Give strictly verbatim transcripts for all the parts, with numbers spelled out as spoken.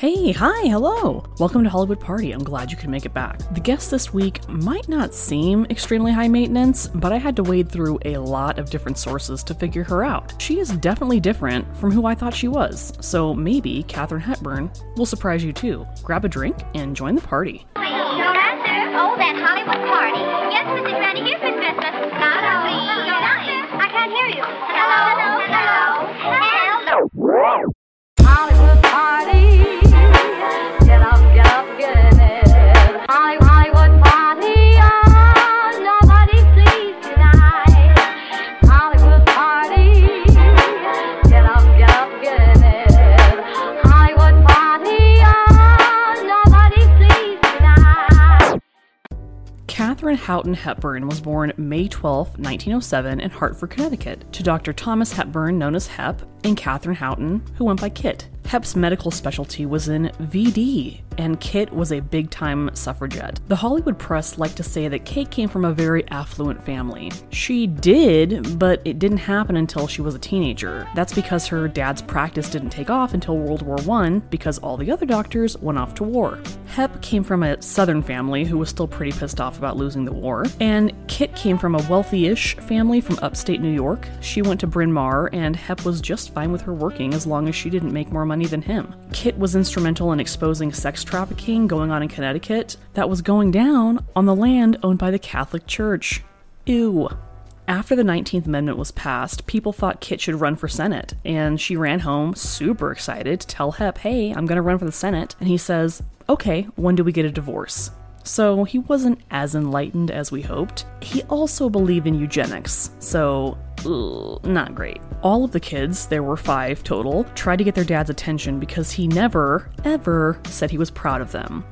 Hey, hi, hello! Welcome to Hollywood Party. I'm glad you could make it back. The guests this week might not seem extremely high maintenance, but I had to wade through a lot of different sources to figure her out. She is definitely different from who I thought she was, so maybe Katharine Hepburn will surprise you too. Grab a drink and join the party. Don't answer. Oh, that Hollywood party. Yes, Missus Granny, here's Miss Vespa. Not only. I can't hear you. Hello, hello, hello, hello. Hollywood party. Katharine Houghton Hepburn was born May twelfth, nineteen oh seven in Hartford, Connecticut, to Doctor Thomas Hepburn, known as Hep, and Katharine Houghton, who went by Kit. Hep's medical specialty was in V D, and Kit was a big-time suffragette. The Hollywood press liked to say that Kate came from a very affluent family. She did, but it didn't happen until she was a teenager. That's because her dad's practice didn't take off until World War One because all the other doctors went off to war. Hep came from a Southern family who was still pretty pissed off about losing the war, and Kit came from a wealthy-ish family from upstate New York. She went to Bryn Mawr, and Hep was just fine with her working as long as she didn't make more money than him. Kit was instrumental in exposing sex trafficking going on in Connecticut that was going down on the land owned by the Catholic Church. Ew. After the nineteenth Amendment was passed, people thought Kit should run for Senate, and she ran home super excited to tell Hep, hey, I'm gonna run for the Senate, and he says, okay, when do we get a divorce? So he wasn't as enlightened as we hoped. He also believed in eugenics, so ugh, not great. All of the kids, there were five total, tried to get their dad's attention because he never, ever said he was proud of them.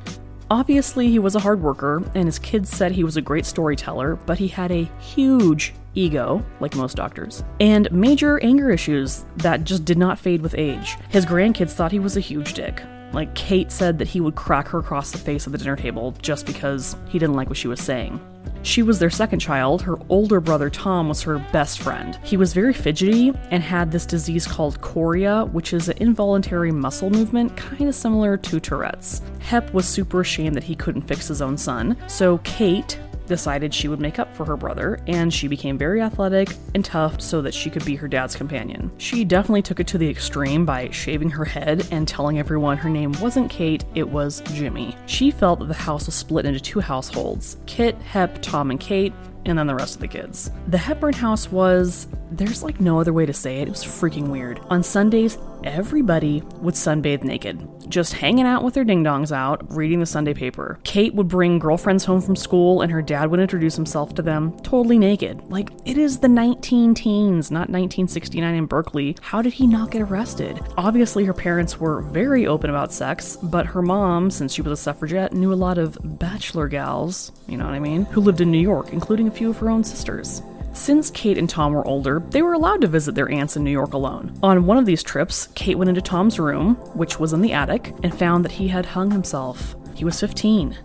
Obviously, he was a hard worker, and his kids said he was a great storyteller, but he had a huge ego, like most doctors, and major anger issues that just did not fade with age. His grandkids thought he was a huge dick. Like, Kate said that he would crack her across the face at the dinner table just because he didn't like what she was saying. She was their second child. Her older brother Tom was her best friend. He was very fidgety and had this disease called chorea, which is an involuntary muscle movement kind of similar to Tourette's. Hep was super ashamed that he couldn't fix his own son, so Kate decided she would make up for her brother, and she became very athletic and tough so that she could be her dad's companion. She definitely took it to the extreme by shaving her head and telling everyone her name wasn't Kate, it was Jimmy. She felt that the house was split into two households, Kit, Hep, Tom, and Kate, and then the rest of the kids. The Hepburn house was, there's like no other way to say it, it was freaking weird. On Sundays, everybody would sunbathe naked, just hanging out with their ding-dongs out, reading the Sunday paper. Kate would bring girlfriends home from school, and her dad would introduce himself to them totally naked. Like, it is the nineteen teens, not nineteen sixty-nine in Berkeley. How did he not get arrested? Obviously, her parents were very open about sex, but her mom, since she was a suffragette, knew a lot of bachelor gals, you know what I mean, who lived in New York, including a few of her own sisters. Since Kate and Tom were older, they were allowed to visit their aunts in New York alone. On one of these trips, Kate went into Tom's room, which was in the attic, and found that he had hung himself. He was fifteen.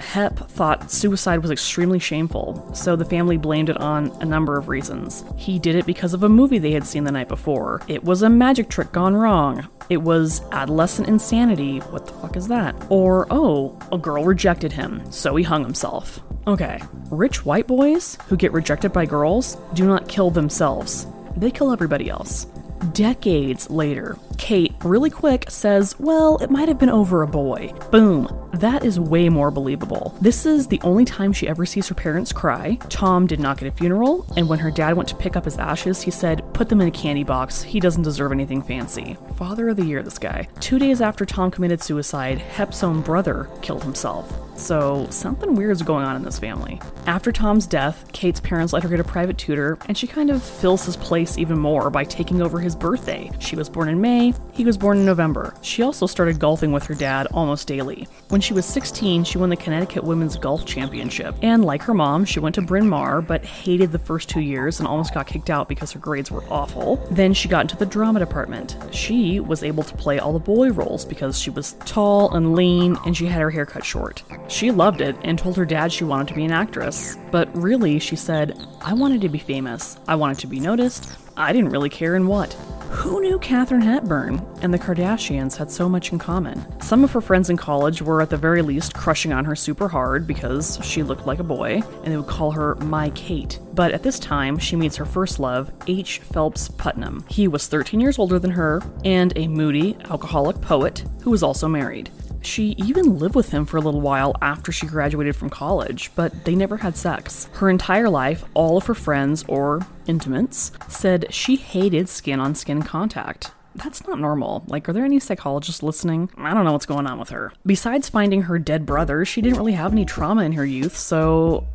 Hep thought suicide was extremely shameful, so the family blamed it on a number of reasons. He did it because of a movie they had seen the night before. It was a magic trick gone wrong. It was adolescent insanity. What the fuck is that? Or, oh, a girl rejected him, so he hung himself. Okay, rich white boys who get rejected by girls do not kill themselves. They kill everybody else. Decades later, Kate, really quick, says, well, it might have been over a boy. Boom. That is way more believable. This is the only time she ever sees her parents cry. Tom did not get a funeral, and when her dad went to pick up his ashes, he said, put them in a candy box. He doesn't deserve anything fancy. Father of the year, this guy. Two days after Tom committed suicide, Hep's own brother killed himself. So something weird is going on in this family. After Tom's death, Kate's parents let her get a private tutor, and she kind of fills his place even more by taking over his birthday. She was born in May, he was born in November. She also started golfing with her dad almost daily. When she was sixteen, she won the Connecticut Women's Golf Championship, and like her mom, she went to Bryn Mawr, but hated the first two years and almost got kicked out because her grades were awful. Then she got into the drama department. She was able to play all the boy roles because she was tall and lean, and she had her hair cut short. She loved it and told her dad she wanted to be an actress, but really she said, I wanted to be famous, I wanted to be noticed, I didn't really care in what. Who knew Katharine Hepburn and the Kardashians had so much in common? Some of her friends in college were at the very least crushing on her super hard because she looked like a boy, and they would call her My Kate. But at this time, she meets her first love, H. Phelps Putnam. He was thirteen years older than her, and a moody, alcoholic poet who was also married. She even lived with him for a little while after she graduated from college, but they never had sex. Her entire life, all of her friends, or intimates, said she hated skin-on-skin contact. That's not normal. Like, are there any psychologists listening? I don't know what's going on with her. Besides finding her dead brother, she didn't really have any trauma in her youth, so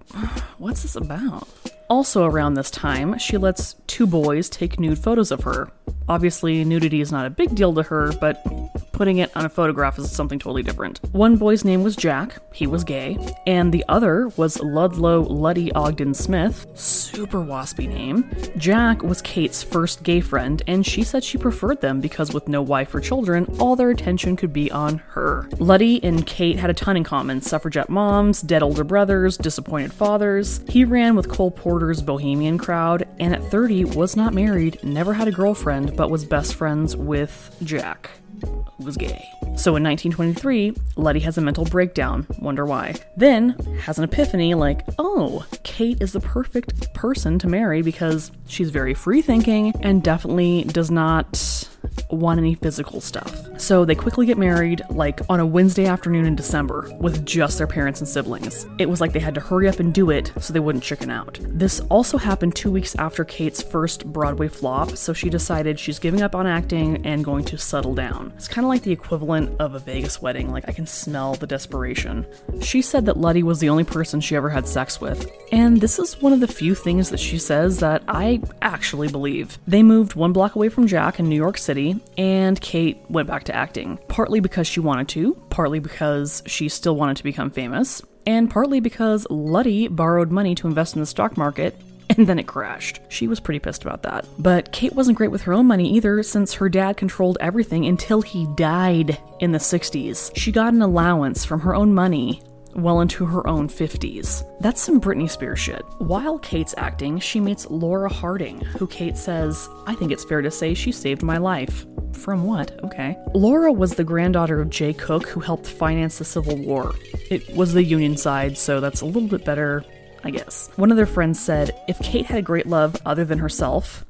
what's this about? Also around this time, she lets two boys take nude photos of her. Obviously, nudity is not a big deal to her, but putting it on a photograph is something totally different. One boy's name was Jack, he was gay, and the other was Ludlow Luddy Ogden Smith, super waspy name. Jack was Kate's first gay friend, and she said she preferred them because with no wife or children, all their attention could be on her. Luddy and Kate had a ton in common: suffragette moms, dead older brothers, disappointed fathers. He ran with Cole Porter's bohemian crowd, and at thirty was not married, never had a girlfriend, but was best friends with Jack, who was gay. So in nineteen twenty-three, Luddy has a mental breakdown, wonder why. Then has an epiphany like, oh, Kate is the perfect person to marry because she's very free-thinking and definitely does not want any physical stuff. So they quickly get married, like on a Wednesday afternoon in December, with just their parents and siblings. It was like they had to hurry up and do it so they wouldn't chicken out. This also happened two weeks after Kate's first Broadway flop, so she decided she's giving up on acting and going to settle down. It's kind of like the equivalent of a Vegas wedding, like I can smell the desperation. She said that Luddy was the only person she ever had sex with, and this is one of the few things that she says that I actually believe. They moved one block away from Jack in New York City, and Kate went back to acting, partly because she wanted to, partly because she still wanted to become famous, and partly because Luddy borrowed money to invest in the stock market, and then it crashed. She was pretty pissed about that. But Kate wasn't great with her own money either, since her dad controlled everything until he died in the sixties. She got an allowance from her own money well into her own fifties. That's some Britney Spears shit. While Kate's acting, she meets Laura Harding, who Kate says, I think it's fair to say she saved my life. From what? Okay. Laura was the granddaughter of Jay Cook, who helped finance the Civil War. It was the Union side, so that's a little bit better, I guess. One of their friends said, if Kate had a great love other than herself,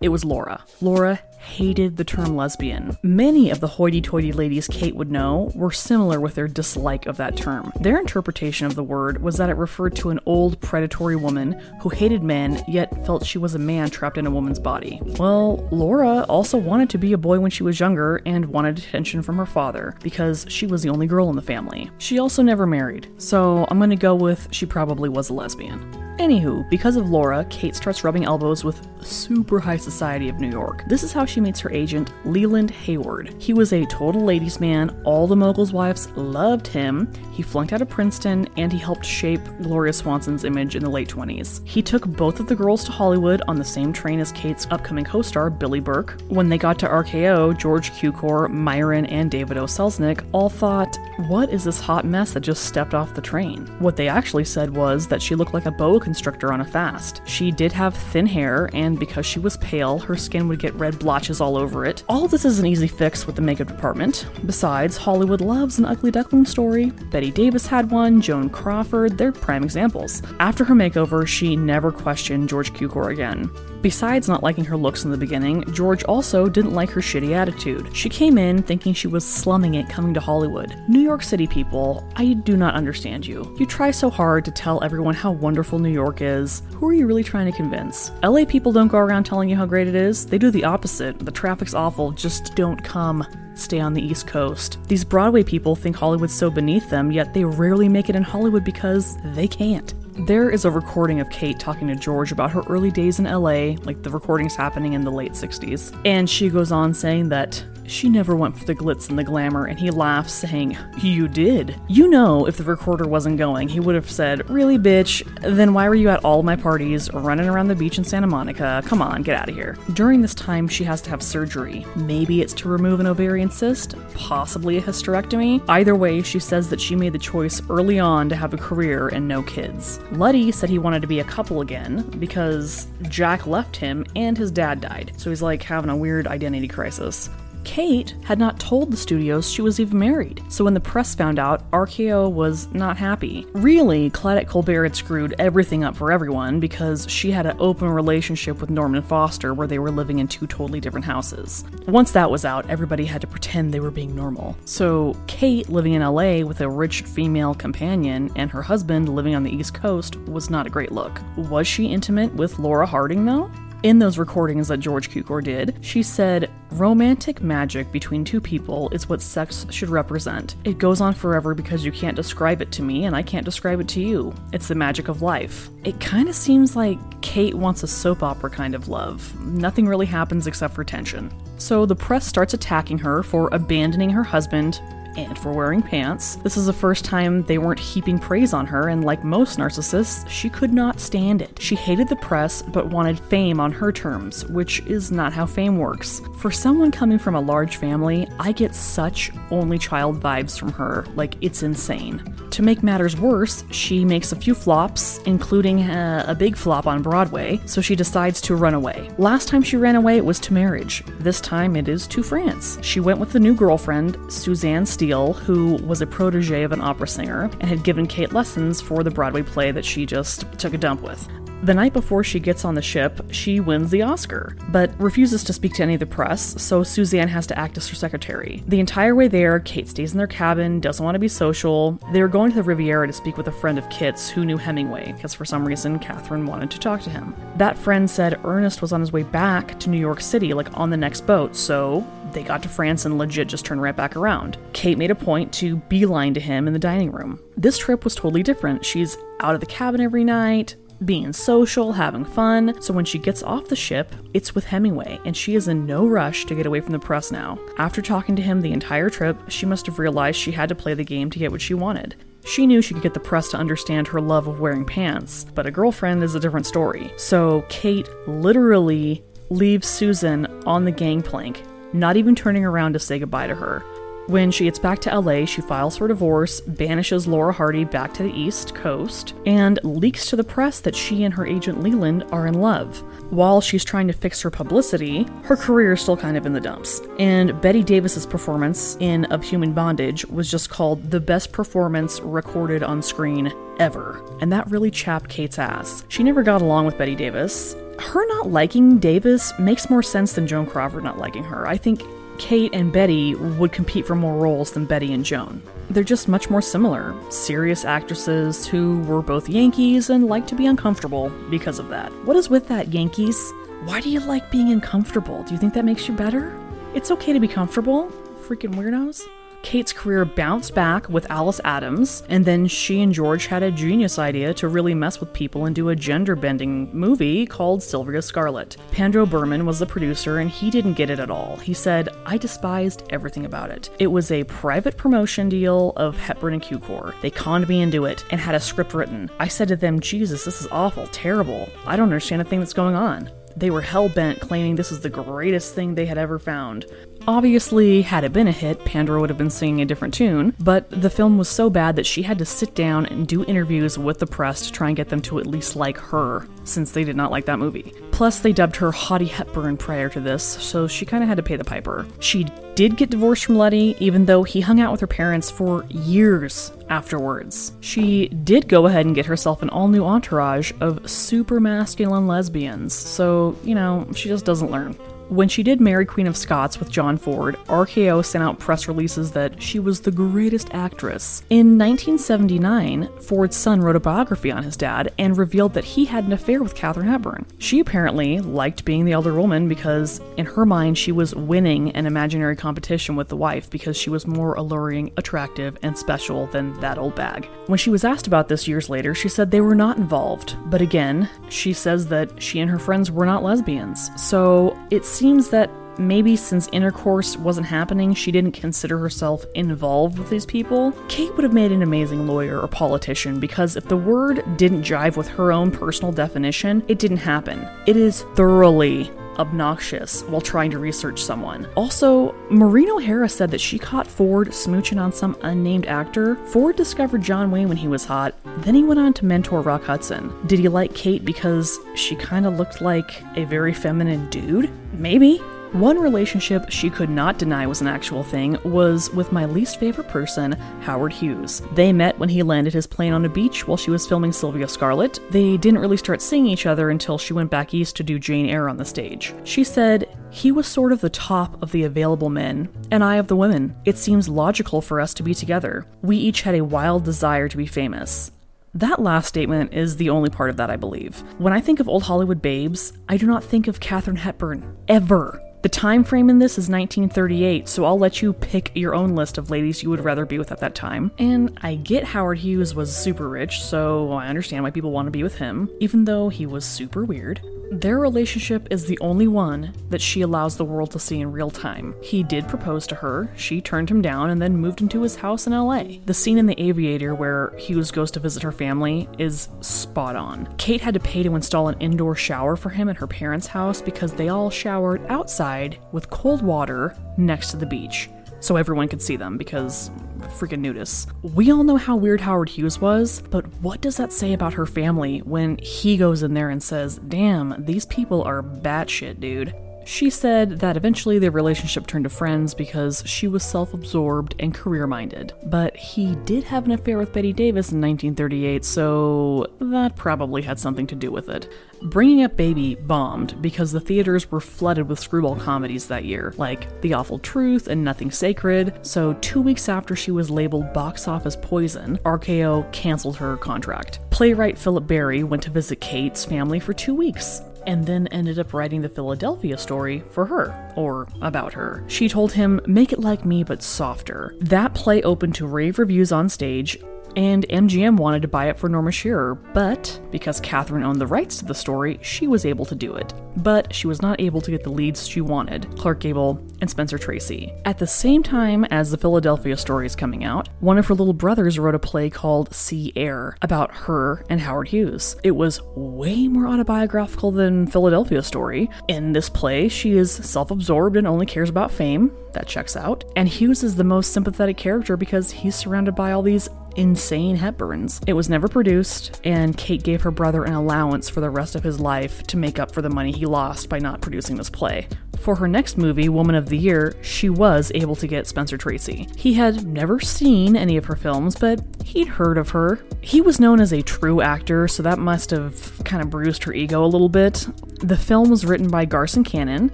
it was Laura. Laura hated the term lesbian. Many of the hoity-toity ladies Kate would know were similar with their dislike of that term. Their interpretation of the word was that it referred to an old predatory woman who hated men yet felt she was a man trapped in a woman's body. Well, Laura also wanted to be a boy when she was younger and wanted attention from her father because she was the only girl in the family. She also never married, so I'm gonna go with she probably was a lesbian. Anywho, because of Laura, Kate starts rubbing elbows with super high society of New York. This is how she meets her agent, Leland Hayward. He was a total ladies' man, all the moguls' wives loved him, he flunked out of Princeton, and he helped shape Gloria Swanson's image in the late twenties. He took both of the girls to Hollywood on the same train as Kate's upcoming co-star, Billy Burke. When they got to R K O, George Cukor, Myron, and David O. Selznick all thought, what is this hot mess that just stepped off the train? What they actually said was that she looked like a boa constrictor on a fast. She did have thin hair, and because she was pale, her skin would get red blotches all over it. All this is an easy fix with the makeup department. Besides, Hollywood loves an ugly duckling story. Bette Davis had one, Joan Crawford, they're prime examples. After her makeover, she never questioned George Cukor again. Besides not liking her looks in the beginning, George also didn't like her shitty attitude. She came in thinking she was slumming it coming to Hollywood. New York City people, I do not understand you. You try so hard to tell everyone how wonderful New York is. Who are you really trying to convince? L A people don't go around telling you how great it is. They do the opposite. The traffic's awful. Just don't come. Stay on the East Coast. These Broadway people think Hollywood's so beneath them, yet they rarely make it in Hollywood because they can't. There is a recording of Kate talking to George about her early days in L A, like the recording's happening in the late sixties, and she goes on saying that She never went for the glitz and the glamour, and he laughs, saying, "You did." You know, if the recorder wasn't going, he would have said, "Really, bitch? Then why were you at all my parties, running around the beach in Santa Monica? Come on, get out of here." During this time, she has to have surgery. Maybe it's to remove an ovarian cyst, possibly a hysterectomy. Either way, she says that she made the choice early on to have a career and no kids. Luddy said he wanted to be a couple again because Jack left him and his dad died, so he's like having a weird identity crisis. Kate had not told the studios she was even married, so when the press found out, R K O was not happy. Really, Claudette Colbert had screwed everything up for everyone because she had an open relationship with Norman Foster where they were living in two totally different houses. Once that was out, everybody had to pretend they were being normal. So Kate, living in L A with a rich female companion and her husband living on the East Coast, was not a great look. Was she intimate with Laura Harding, though? In those recordings that George Cukor did, she said, "Romantic magic between two people is what sex should represent. It goes on forever because you can't describe it to me and I can't describe it to you. It's the magic of life." It kind of seems like Kate wants a soap opera kind of love. Nothing really happens except for tension. So the press starts attacking her for abandoning her husband and for wearing pants. This is the first time they weren't heaping praise on her, and like most narcissists, she could not stand it. She hated the press, but wanted fame on her terms, which is not how fame works. For someone coming from a large family, I get such only child vibes from her, like it's insane. To make matters worse, she makes a few flops, including uh, a big flop on Broadway, so she decides to run away. Last time she ran away, it was to marriage. This time it is to France. She went with the new girlfriend, Suzanne Steele, who was a protege of an opera singer and had given Kate lessons for the Broadway play that she just took a dump with. The night before she gets on the ship, she wins the Oscar, but refuses to speak to any of the press, so Suzanne has to act as her secretary. The entire way there, Kate stays in their cabin, doesn't want to be social. They were going to the Riviera to speak with a friend of Kit's who knew Hemingway, because for some reason, Katharine wanted to talk to him. That friend said Ernest was on his way back to New York City, like on the next boat, so they got to France and legit just turned right back around. Kate made a point to beeline to him in the dining room. This trip was totally different. She's out of the cabin every night, being social, having fun. So when she gets off the ship, it's with Hemingway, and she is in no rush to get away from the press now. After talking to him the entire trip, she must have realized she had to play the game to get what she wanted. She knew she could get the press to understand her love of wearing pants, but a girlfriend is a different story. So Kate literally leaves Susan on the gangplank, not even turning around to say goodbye to her. When she gets back to L A, she files for divorce, banishes Laura Hardy back to the East Coast, and leaks to the press that she and her agent Leland are in love. While she's trying to fix her publicity, her career is still kind of in the dumps. And Bette Davis's performance in Of Human Bondage was just called the best performance recorded on screen ever. And that really chapped Kate's ass. She never got along with Bette Davis. Her not liking Davis makes more sense than Joan Crawford not liking her. I think Kate and Betty would compete for more roles than Betty and Joan. They're just much more similar, serious actresses who were both Yankees and liked to be uncomfortable because of that. What is with that, Yankees? Why do you like being uncomfortable? Do you think that makes you better? It's okay to be comfortable, freaking weirdos. Kate's career bounced back with Alice Adams, and then she and George had a genius idea to really mess with people and do a gender-bending movie called Sylvia Scarlett. Pandro Berman was the producer, and he didn't get it at all. He said, "I despised everything about it. It was a private promotion deal of Hepburn and Cukor. They conned me into it and had a script written. I said to them, Jesus, this is awful, terrible. I don't understand a thing that's going on." They were hell-bent, claiming this is the greatest thing they had ever found. Obviously, had it been a hit, Pandora would have been singing a different tune, but the film was so bad that she had to sit down and do interviews with the press to try and get them to at least like her, since they did not like that movie. Plus, they dubbed her Hottie Hepburn prior to this, so she kind of had to pay the piper. She did get divorced from Luddy, even though he hung out with her parents for years afterwards. She did go ahead and get herself an all-new entourage of super masculine lesbians, so, you know, she just doesn't learn. When she did marry Queen of Scots with John Ford, R K O sent out press releases that she was the greatest actress. In nineteen seventy-nine, Ford's son wrote a biography on his dad and revealed that he had an affair with Katharine Hepburn. She apparently liked being the elder woman because, in her mind, she was winning an imaginary competition with the wife because she was more alluring, attractive, and special than that old bag. When she was asked about this years later, she said they were not involved. But again, she says that she and her friends were not lesbians. So it's seems that maybe since intercourse wasn't happening, she didn't consider herself involved with these people. Kate would have made an amazing lawyer or politician, because if the word didn't jive with her own personal definition, it didn't happen. It is thoroughly obnoxious while trying to research someone. Also, Maureen O'Hara said that she caught Ford smooching on some unnamed actor. Ford discovered John Wayne when he was hot, then he went on to mentor Rock Hudson. Did he like Kate because she kind of looked like a very feminine dude? Maybe. One relationship she could not deny was an actual thing was with my least favorite person, Howard Hughes. They met when he landed his plane on a beach while she was filming Sylvia Scarlett. They didn't really start seeing each other until she went back east to do Jane Eyre on the stage. She said, "He was sort of the top of the available men, and I of the women. It seems logical for us to be together. We each had a wild desire to be famous." That last statement is the only part of that I believe. When I think of old Hollywood babes, I do not think of Katharine Hepburn, ever. The time frame in this is nineteen thirty-eight, so I'll let you pick your own list of ladies you would rather be with at that time. And I get Howard Hughes was super rich, so I understand why people want to be with him, even though he was super weird. Their relationship is the only one that she allows the world to see in real time. He did propose to her, she turned him down, and then moved into his house in L A. The scene in The Aviator where Hughes goes to visit her family is spot on. Kate had to pay to install an indoor shower for him at her parents' house because they all showered outside with cold water next to the beach, so everyone could see them because freaking nudists. We all know how weird Howard Hughes was, but what does that say about her family when he goes in there and says, "Damn, these people are batshit, dude"? She said that eventually their relationship turned to friends because she was self-absorbed and career-minded. But he did have an affair with Bette Davis in nineteen thirty-eight, so that probably had something to do with it. Bringing Up Baby bombed because the theaters were flooded with screwball comedies that year, like The Awful Truth and Nothing Sacred, so two weeks after she was labeled box office poison, R K O canceled her contract. Playwright Philip Barry went to visit Kate's family for two weeks. And then ended up writing The Philadelphia Story for her, or about her. She told him, "Make it like me, but softer." That play opened to rave reviews on stage, and M G M wanted to buy it for Norma Shearer, but because Katharine owned the rights to the story, she was able to do it. But she was not able to get the leads she wanted, Clark Gable and Spencer Tracy. At the same time as The Philadelphia Story is coming out, one of her little brothers wrote a play called Sea Air about her and Howard Hughes. It was way more autobiographical than Philadelphia Story. In this play, she is self-absorbed and only cares about fame. That checks out. And Hughes is the most sympathetic character because he's surrounded by all these insane Hepburns. It was never produced, and Kate gave her brother an allowance for the rest of his life to make up for the money he lost by not producing this play. For her next movie, Woman of the Year, she was able to get Spencer Tracy. He had never seen any of her films, but he'd heard of her. He was known as a true actor, so that must have kind of bruised her ego a little bit. The film was written by Garson Kanin.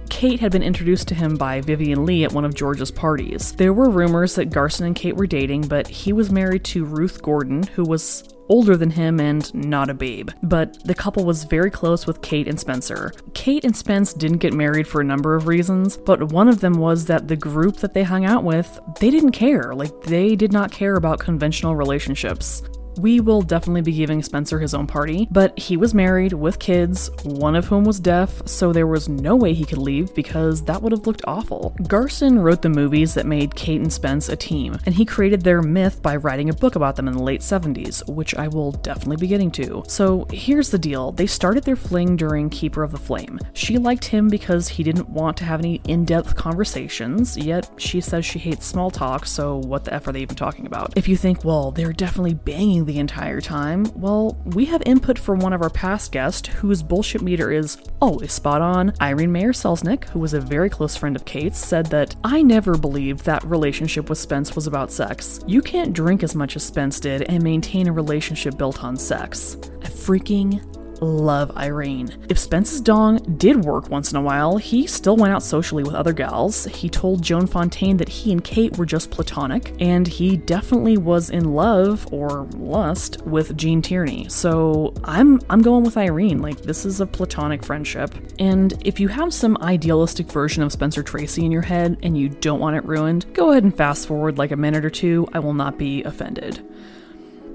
Kate had been introduced to him by Vivian Lee at one of George's parties. There were rumors that Garson and Kate were dating, but he was married to Ruth Gordon, who was older than him and not a babe. But the couple was very close with Kate and Spencer. Kate and Spence didn't get married for a number of reasons, but one of them was that the group that they hung out with, they didn't care. Like, they did not care about conventional relationships. We will definitely be giving Spencer his own party, but he was married with kids, one of whom was deaf, so there was no way he could leave because that would have looked awful. Garson wrote the movies that made Kate and Spence a team, and he created their myth by writing a book about them in the late seventies, which I will definitely be getting to. So here's the deal. They started their fling during Keeper of the Flame. She liked him because he didn't want to have any in-depth conversations, yet she says she hates small talk, so what the F are they even talking about? If you think, well, they're definitely banging the entire time, well, we have input from one of our past guests whose bullshit meter is always spot on. Irene Mayer Selznick, who was a very close friend of Kate's, said that, "I never believed that relationship with Spence was about sex. You can't drink as much as Spence did and maintain a relationship built on sex." I freaking love Irene. If Spence's dong did work once in a while, he still went out socially with other gals. He told Joan Fontaine that he and Kate were just platonic, and he definitely was in love, or lust, with Jean Tierney. So I'm I'm going with Irene. Like, this is a platonic friendship. And if you have some idealistic version of Spencer Tracy in your head and you don't want it ruined, go ahead and fast forward like a minute or two. I will not be offended.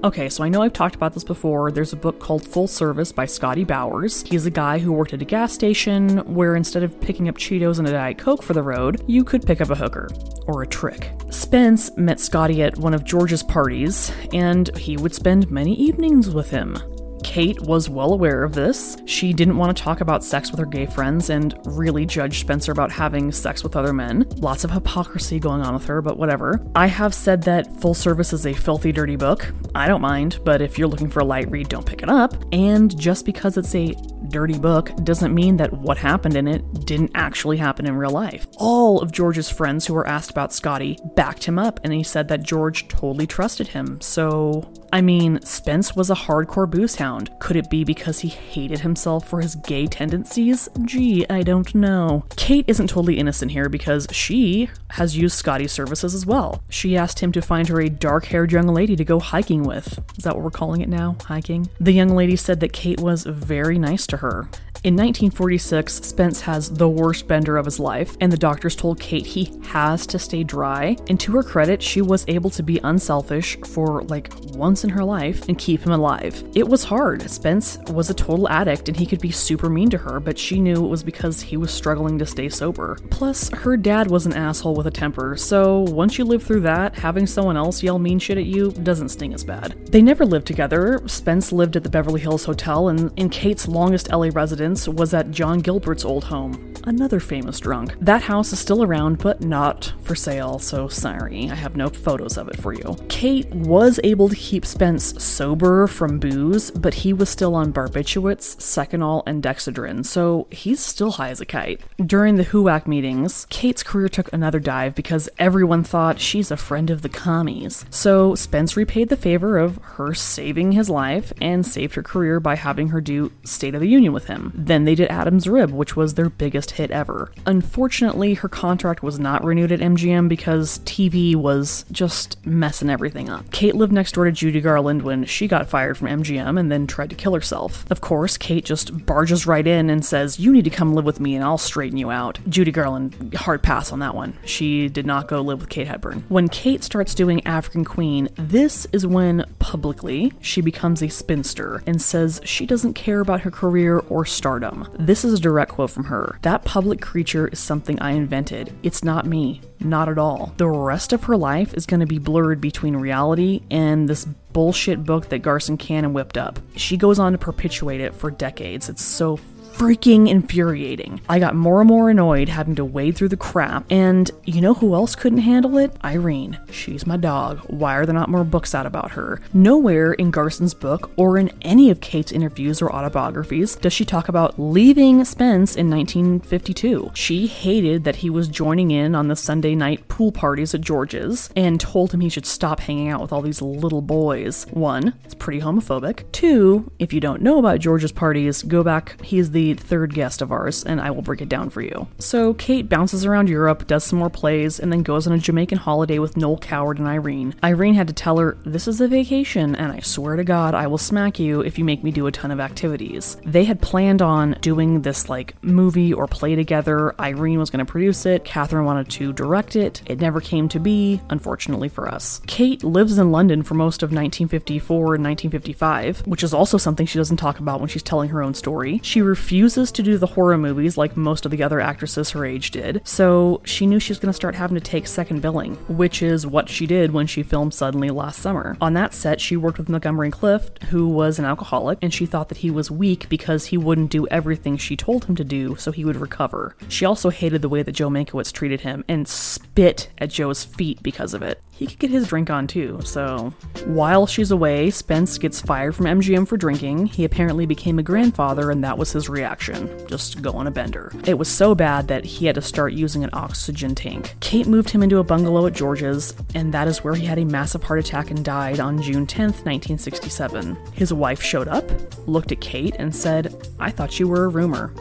Okay, so I know I've talked about this before. There's a book called Full Service by Scotty Bowers. He's a guy who worked at a gas station where instead of picking up Cheetos and a Diet Coke for the road, you could pick up a hooker. Or a trick. Spence met Scotty at one of George's parties, and he would spend many evenings with him. Kate was well aware of this. She didn't want to talk about sex with her gay friends and really judged Spencer about having sex with other men. Lots of hypocrisy going on with her, but whatever. I have said that Full Service is a filthy, dirty book. I don't mind, but if you're looking for a light read, don't pick it up. And just because it's a dirty book doesn't mean that what happened in it didn't actually happen in real life. All of George's friends who were asked about Scotty backed him up, and he said that George totally trusted him. So, I mean, Spence was a hardcore booze hound. Could it be because he hated himself for his gay tendencies? Gee, I don't know. Kate isn't totally innocent here because she has used Scotty's services as well. She asked him to find her a dark-haired young lady to go hiking with. Is that what we're calling it now? Hiking? The young lady said that Kate was very nice to her. In nineteen forty-six, Spence has the worst bender of his life, and the doctors told Kate he has to stay dry, and to her credit, she was able to be unselfish for like once in her life and keep him alive. It was hard. Spence was a total addict, and he could be super mean to her, but she knew it was because he was struggling to stay sober. Plus, her dad was an asshole with a temper, so once you live through that, having someone else yell mean shit at you doesn't sting as bad. They never lived together. Spence lived at the Beverly Hills Hotel, and in Kate's longest L A residence was at John Gilbert's old home, another famous drunk. That house is still around, but not for sale, so sorry, I have no photos of it for you. Kate was able to keep Spence sober from booze, but he was still on barbiturates, Secanol, and Dexedrine, so he's still high as a kite. During the H U A C meetings, Kate's career took another dive because everyone thought she's a friend of the commies. So Spence repaid the favor of her saving his life and saved her career by having her do State of the Union with him. Then they did Adam's Rib, which was their biggest hit ever. Unfortunately, her contract was not renewed at M G M because T V was just messing everything up. Kate lived next door to Judy Garland when she got fired from M G M and then tried to kill herself. Of course, Kate just barges right in and says, "You need to come live with me and I'll straighten you out." Judy Garland, hard pass on that one. She did not go live with Kate Hepburn. When Kate starts doing African Queen, this is when, publicly, she becomes a spinster and says she doesn't care about her career or stardom. Stardom. This is a direct quote from her. "That public creature is something I invented. It's not me. Not at all." The rest of her life is going to be blurred between reality and this bullshit book that Garson Kanin whipped up. She goes on to perpetuate it for decades. It's so freaking infuriating. I got more and more annoyed having to wade through the crap, and you know who else couldn't handle it? Irene. She's my dog. Why are there not more books out about her? Nowhere in Garson's book or in any of Kate's interviews or autobiographies does she talk about leaving Spence in nineteen fifty-two. She hated that he was joining in on the Sunday night pool parties at George's and told him he should stop hanging out with all these little boys. One, it's pretty homophobic. Two, if you don't know about George's parties, go back. He's the third guest of ours, and I will break it down for you. So Kate bounces around Europe, does some more plays, and then goes on a Jamaican holiday with Noel Coward and Irene. Irene had to tell her, "This is a vacation, and I swear to God, I will smack you if you make me do a ton of activities." They had planned on doing this, like, movie or play together. Irene was going to produce it. Katharine wanted to direct it. It never came to be, unfortunately for us. Kate lives in London for most of nineteen fifty-four and nineteen fifty-five, which is also something she doesn't talk about when she's telling her own story. She refused Refuses to do the horror movies like most of the other actresses her age did, so she knew she was going to start having to take second billing, which is what she did when she filmed Suddenly last summer. On that set, she worked with Montgomery Clift, who was an alcoholic, and she thought that he was weak because he wouldn't do everything she told him to do so he would recover. She also hated the way that Joe Mankiewicz treated him and spit at Joe's feet because of it. He could get his drink on too, so. While she's away, Spence gets fired from M G M for drinking. He apparently became a grandfather, and that was his reaction. Action, just go on a bender. It was so bad that he had to start using an oxygen tank. Kate moved him into a bungalow at George's, and that is where he had a massive heart attack and died on June tenth, nineteen sixty-seven. His wife showed up, looked at Kate, and said, "I thought you were a roomer."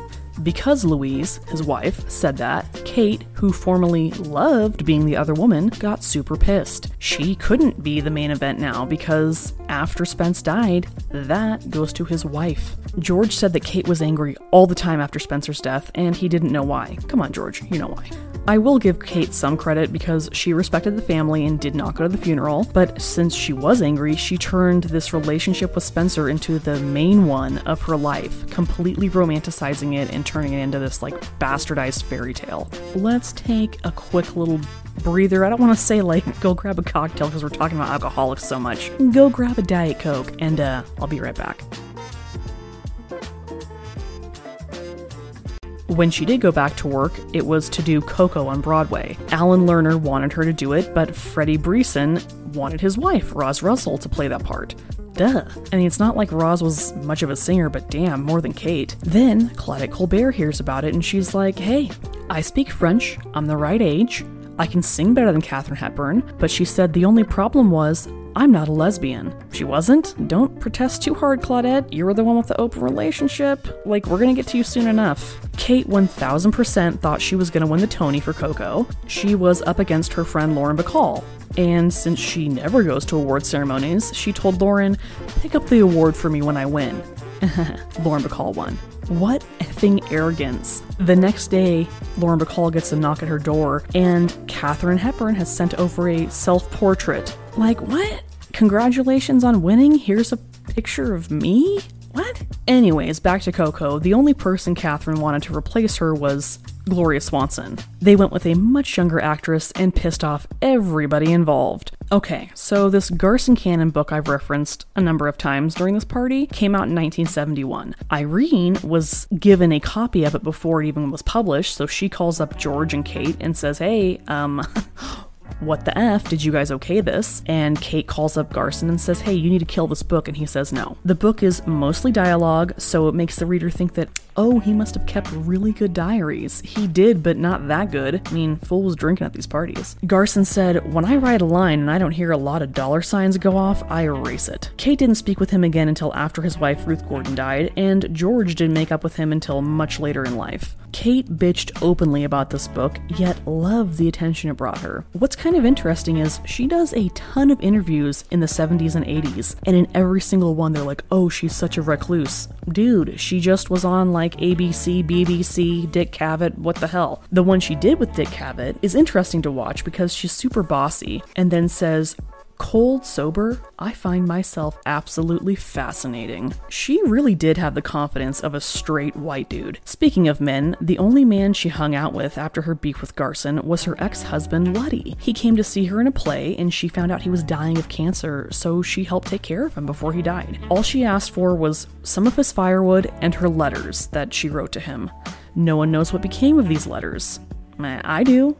Because Louise, his wife, said that, Kate, who formerly loved being the other woman, got super pissed. She couldn't be the main event now because after Spence died, that goes to his wife. George said that Kate was angry all the time after Spencer's death, and he didn't know why. Come on, George, you know why. I will give Kate some credit because she respected the family and did not go to the funeral, but since she was angry, she turned this relationship with Spencer into the main one of her life, completely romanticizing it and turning it into this, like, bastardized fairy tale. Let's take a quick little breather. I don't want to say, like, go grab a cocktail because we're talking about alcoholics so much. Go grab a Diet Coke, and uh, I'll be right back. When she did go back to work, it was to do Coco on Broadway. Alan Lerner wanted her to do it, but Freddie Breeson wanted his wife, Roz Russell, to play that part. Duh. I mean, it's not like Roz was much of a singer, but damn, more than Kate. Then Claudette Colbert hears about it and she's like, hey, I speak French, I'm the right age, I can sing better than Katharine Hepburn, but she said the only problem was, I'm not a lesbian. She wasn't? Don't protest too hard, Claudette. You were the one with the open relationship. Like, we're gonna get to you soon enough. Kate one thousand percent thought she was gonna win the Tony for Coco. She was up against her friend Lauren Bacall. And since she never goes to award ceremonies, she told Lauren, pick up the award for me when I win. Lauren Bacall won. What effing arrogance. The next day, Lauren Bacall gets a knock at her door, and Katharine Hepburn has sent over a self-portrait. Like, what? Congratulations on winning? Here's a picture of me? What? Anyways, back to Coco. The only person Katharine wanted to replace her was Gloria Swanson. They went with a much younger actress and pissed off everybody involved. Okay, so this Garson Kanin book I've referenced a number of times during this party came out in nineteen seventy-one. Irene was given a copy of it before it even was published, so she calls up George and Kate and says, hey, um... what the F, did you guys okay this? And Kate calls up Garson and says, hey, you need to kill this book, and he says no. The book is mostly dialogue, so it makes the reader think that, oh, he must have kept really good diaries. He did, but not that good. I mean, fool was drinking at these parties. Garson said, when I write a line and I don't hear a lot of dollar signs go off, I erase it. Kate didn't speak with him again until after his wife Ruth Gordon died, and George didn't make up with him until much later in life. Kate bitched openly about this book, yet loved the attention it brought her. What's kind of interesting is she does a ton of interviews in the seventies and eighties, and in every single one they're like, oh, she's such a recluse. Dude, she just was on like A B C, B B C, Dick Cavett, what the hell. The one she did with Dick Cavett is interesting to watch because she's super bossy and then says, cold sober, I find myself absolutely fascinating. She really did have the confidence of a straight white dude. Speaking of men, the only man she hung out with after her beef with Garson was her ex-husband Luddy. He came to see her in a play and she found out he was dying of cancer, so she helped take care of him before he died. All she asked for was some of his firewood and her letters that she wrote to him. No one knows what became of these letters. I do.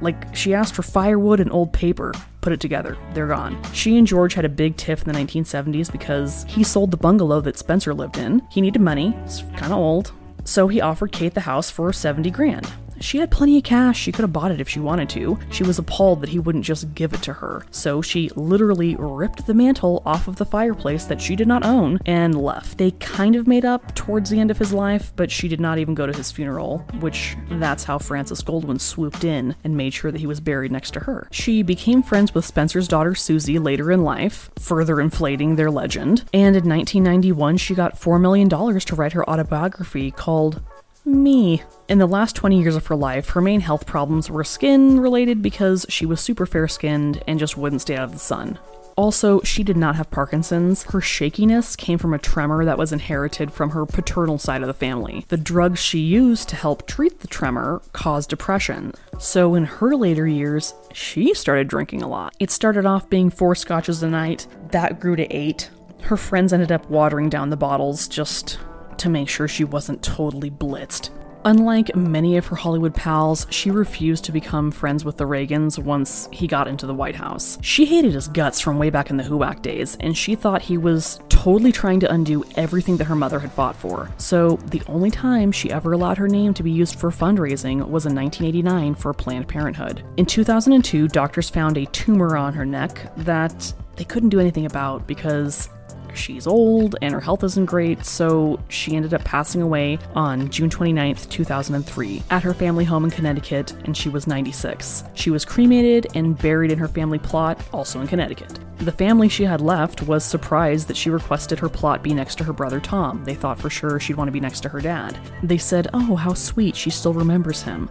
Like, she asked for firewood and old paper. Put it together. They're gone. She and George had a big tiff in the nineteen seventies because he sold the bungalow that Spencer lived in. He needed money. It's kind of old. So he offered Kate the house for seventy grand. She had plenty of cash. She could have bought it if she wanted to. She was appalled that he wouldn't just give it to her. So she literally ripped the mantle off of the fireplace that she did not own and left. They kind of made up towards the end of his life, but she did not even go to his funeral, which that's how Frances Goldwyn swooped in and made sure that he was buried next to her. She became friends with Spencer's daughter Susie later in life, further inflating their legend. And in nineteen ninety-one, she got four million dollars to write her autobiography called Me. In the last twenty years of her life, her main health problems were skin-related because she was super fair-skinned and just wouldn't stay out of the sun. Also, she did not have Parkinson's. Her shakiness came from a tremor that was inherited from her paternal side of the family. The drugs she used to help treat the tremor caused depression. So in her later years, she started drinking a lot. It started off being four scotches a night. That grew to eight. Her friends ended up watering down the bottles just to make sure she wasn't totally blitzed. Unlike many of her Hollywood pals, she refused to become friends with the Reagans once he got into the White House. She hated his guts from way back in the H U A C days, and she thought he was totally trying to undo everything that her mother had fought for. So the only time she ever allowed her name to be used for fundraising was in nineteen eighty-nine for Planned Parenthood. In two thousand two, doctors found a tumor on her neck that they couldn't do anything about because she's old and her health isn't great, so she ended up passing away on June twenty-ninth, two thousand three at her family home in Connecticut, and she was ninety-six. She was cremated and buried in her family plot, also in Connecticut. The family she had left was surprised that she requested her plot be next to her brother Tom. They thought for sure she'd want to be next to her dad. They said, oh, how sweet, she still remembers him.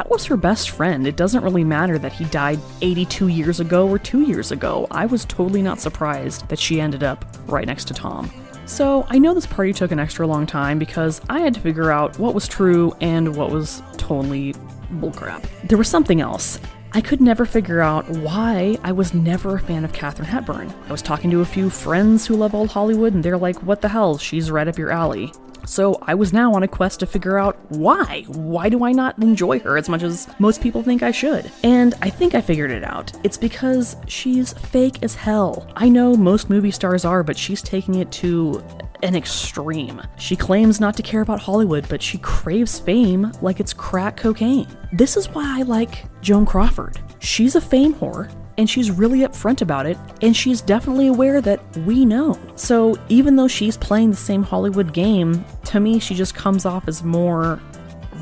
that was her best friend. It doesn't really matter that he died eighty-two years ago or two years ago. I was totally not surprised that she ended up right next to Tom. So I know this party took an extra long time because I had to figure out what was true and what was totally bullcrap. There was something else. I could never figure out why I was never a fan of Katharine Hepburn. I was talking to a few friends who love old Hollywood and they're like, what the hell, she's right up your alley. So I was now on a quest to figure out why. Why do I not enjoy her as much as most people think I should? And I think I figured it out. It's because she's fake as hell. I know most movie stars are, but she's taking it to an extreme. She claims not to care about Hollywood, but she craves fame like it's crack cocaine. This is why I like Joan Crawford. She's a fame whore, and she's really upfront about it, and she's definitely aware that we know. So even though she's playing the same Hollywood game, to me she just comes off as more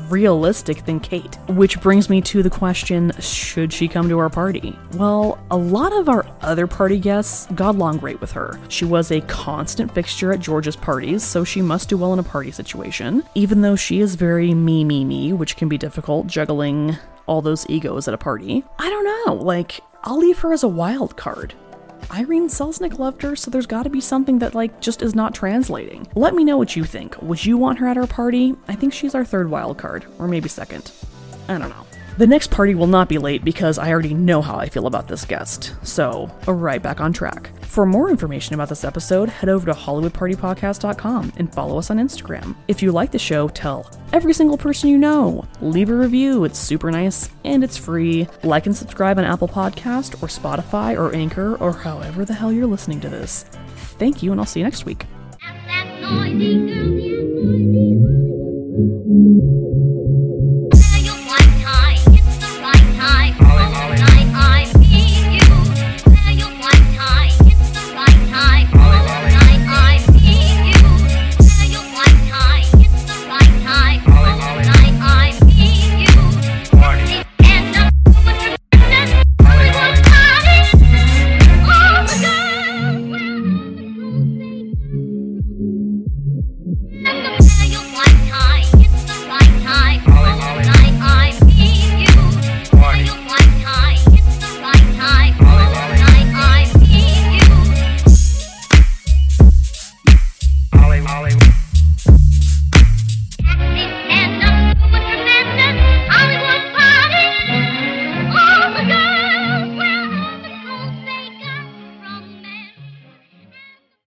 realistic than Kate. Which brings me to the question, should she come to our party? Well, a lot of our other party guests got along great with her. She was a constant fixture at George's parties, so she must do well in a party situation. Even though she is very me, me, me, which can be difficult, juggling all those egos at a party. I don't know, like, I'll leave her as a wild card. Irene Selznick loved her, so there's got to be something that, like, just is not translating. Let me know what you think. Would you want her at our party? I think she's our third wild card, or maybe second. I don't know. The next party will not be late because I already know how I feel about this guest. So, right back on track. For more information about this episode, head over to Hollywood Party Podcast dot com and follow us on Instagram. If you like the show, tell every single person you know. Leave a review, it's super nice, and it's free. Like and subscribe on Apple Podcast or Spotify or Anchor or however the hell you're listening to this. Thank you, and I'll see you next week.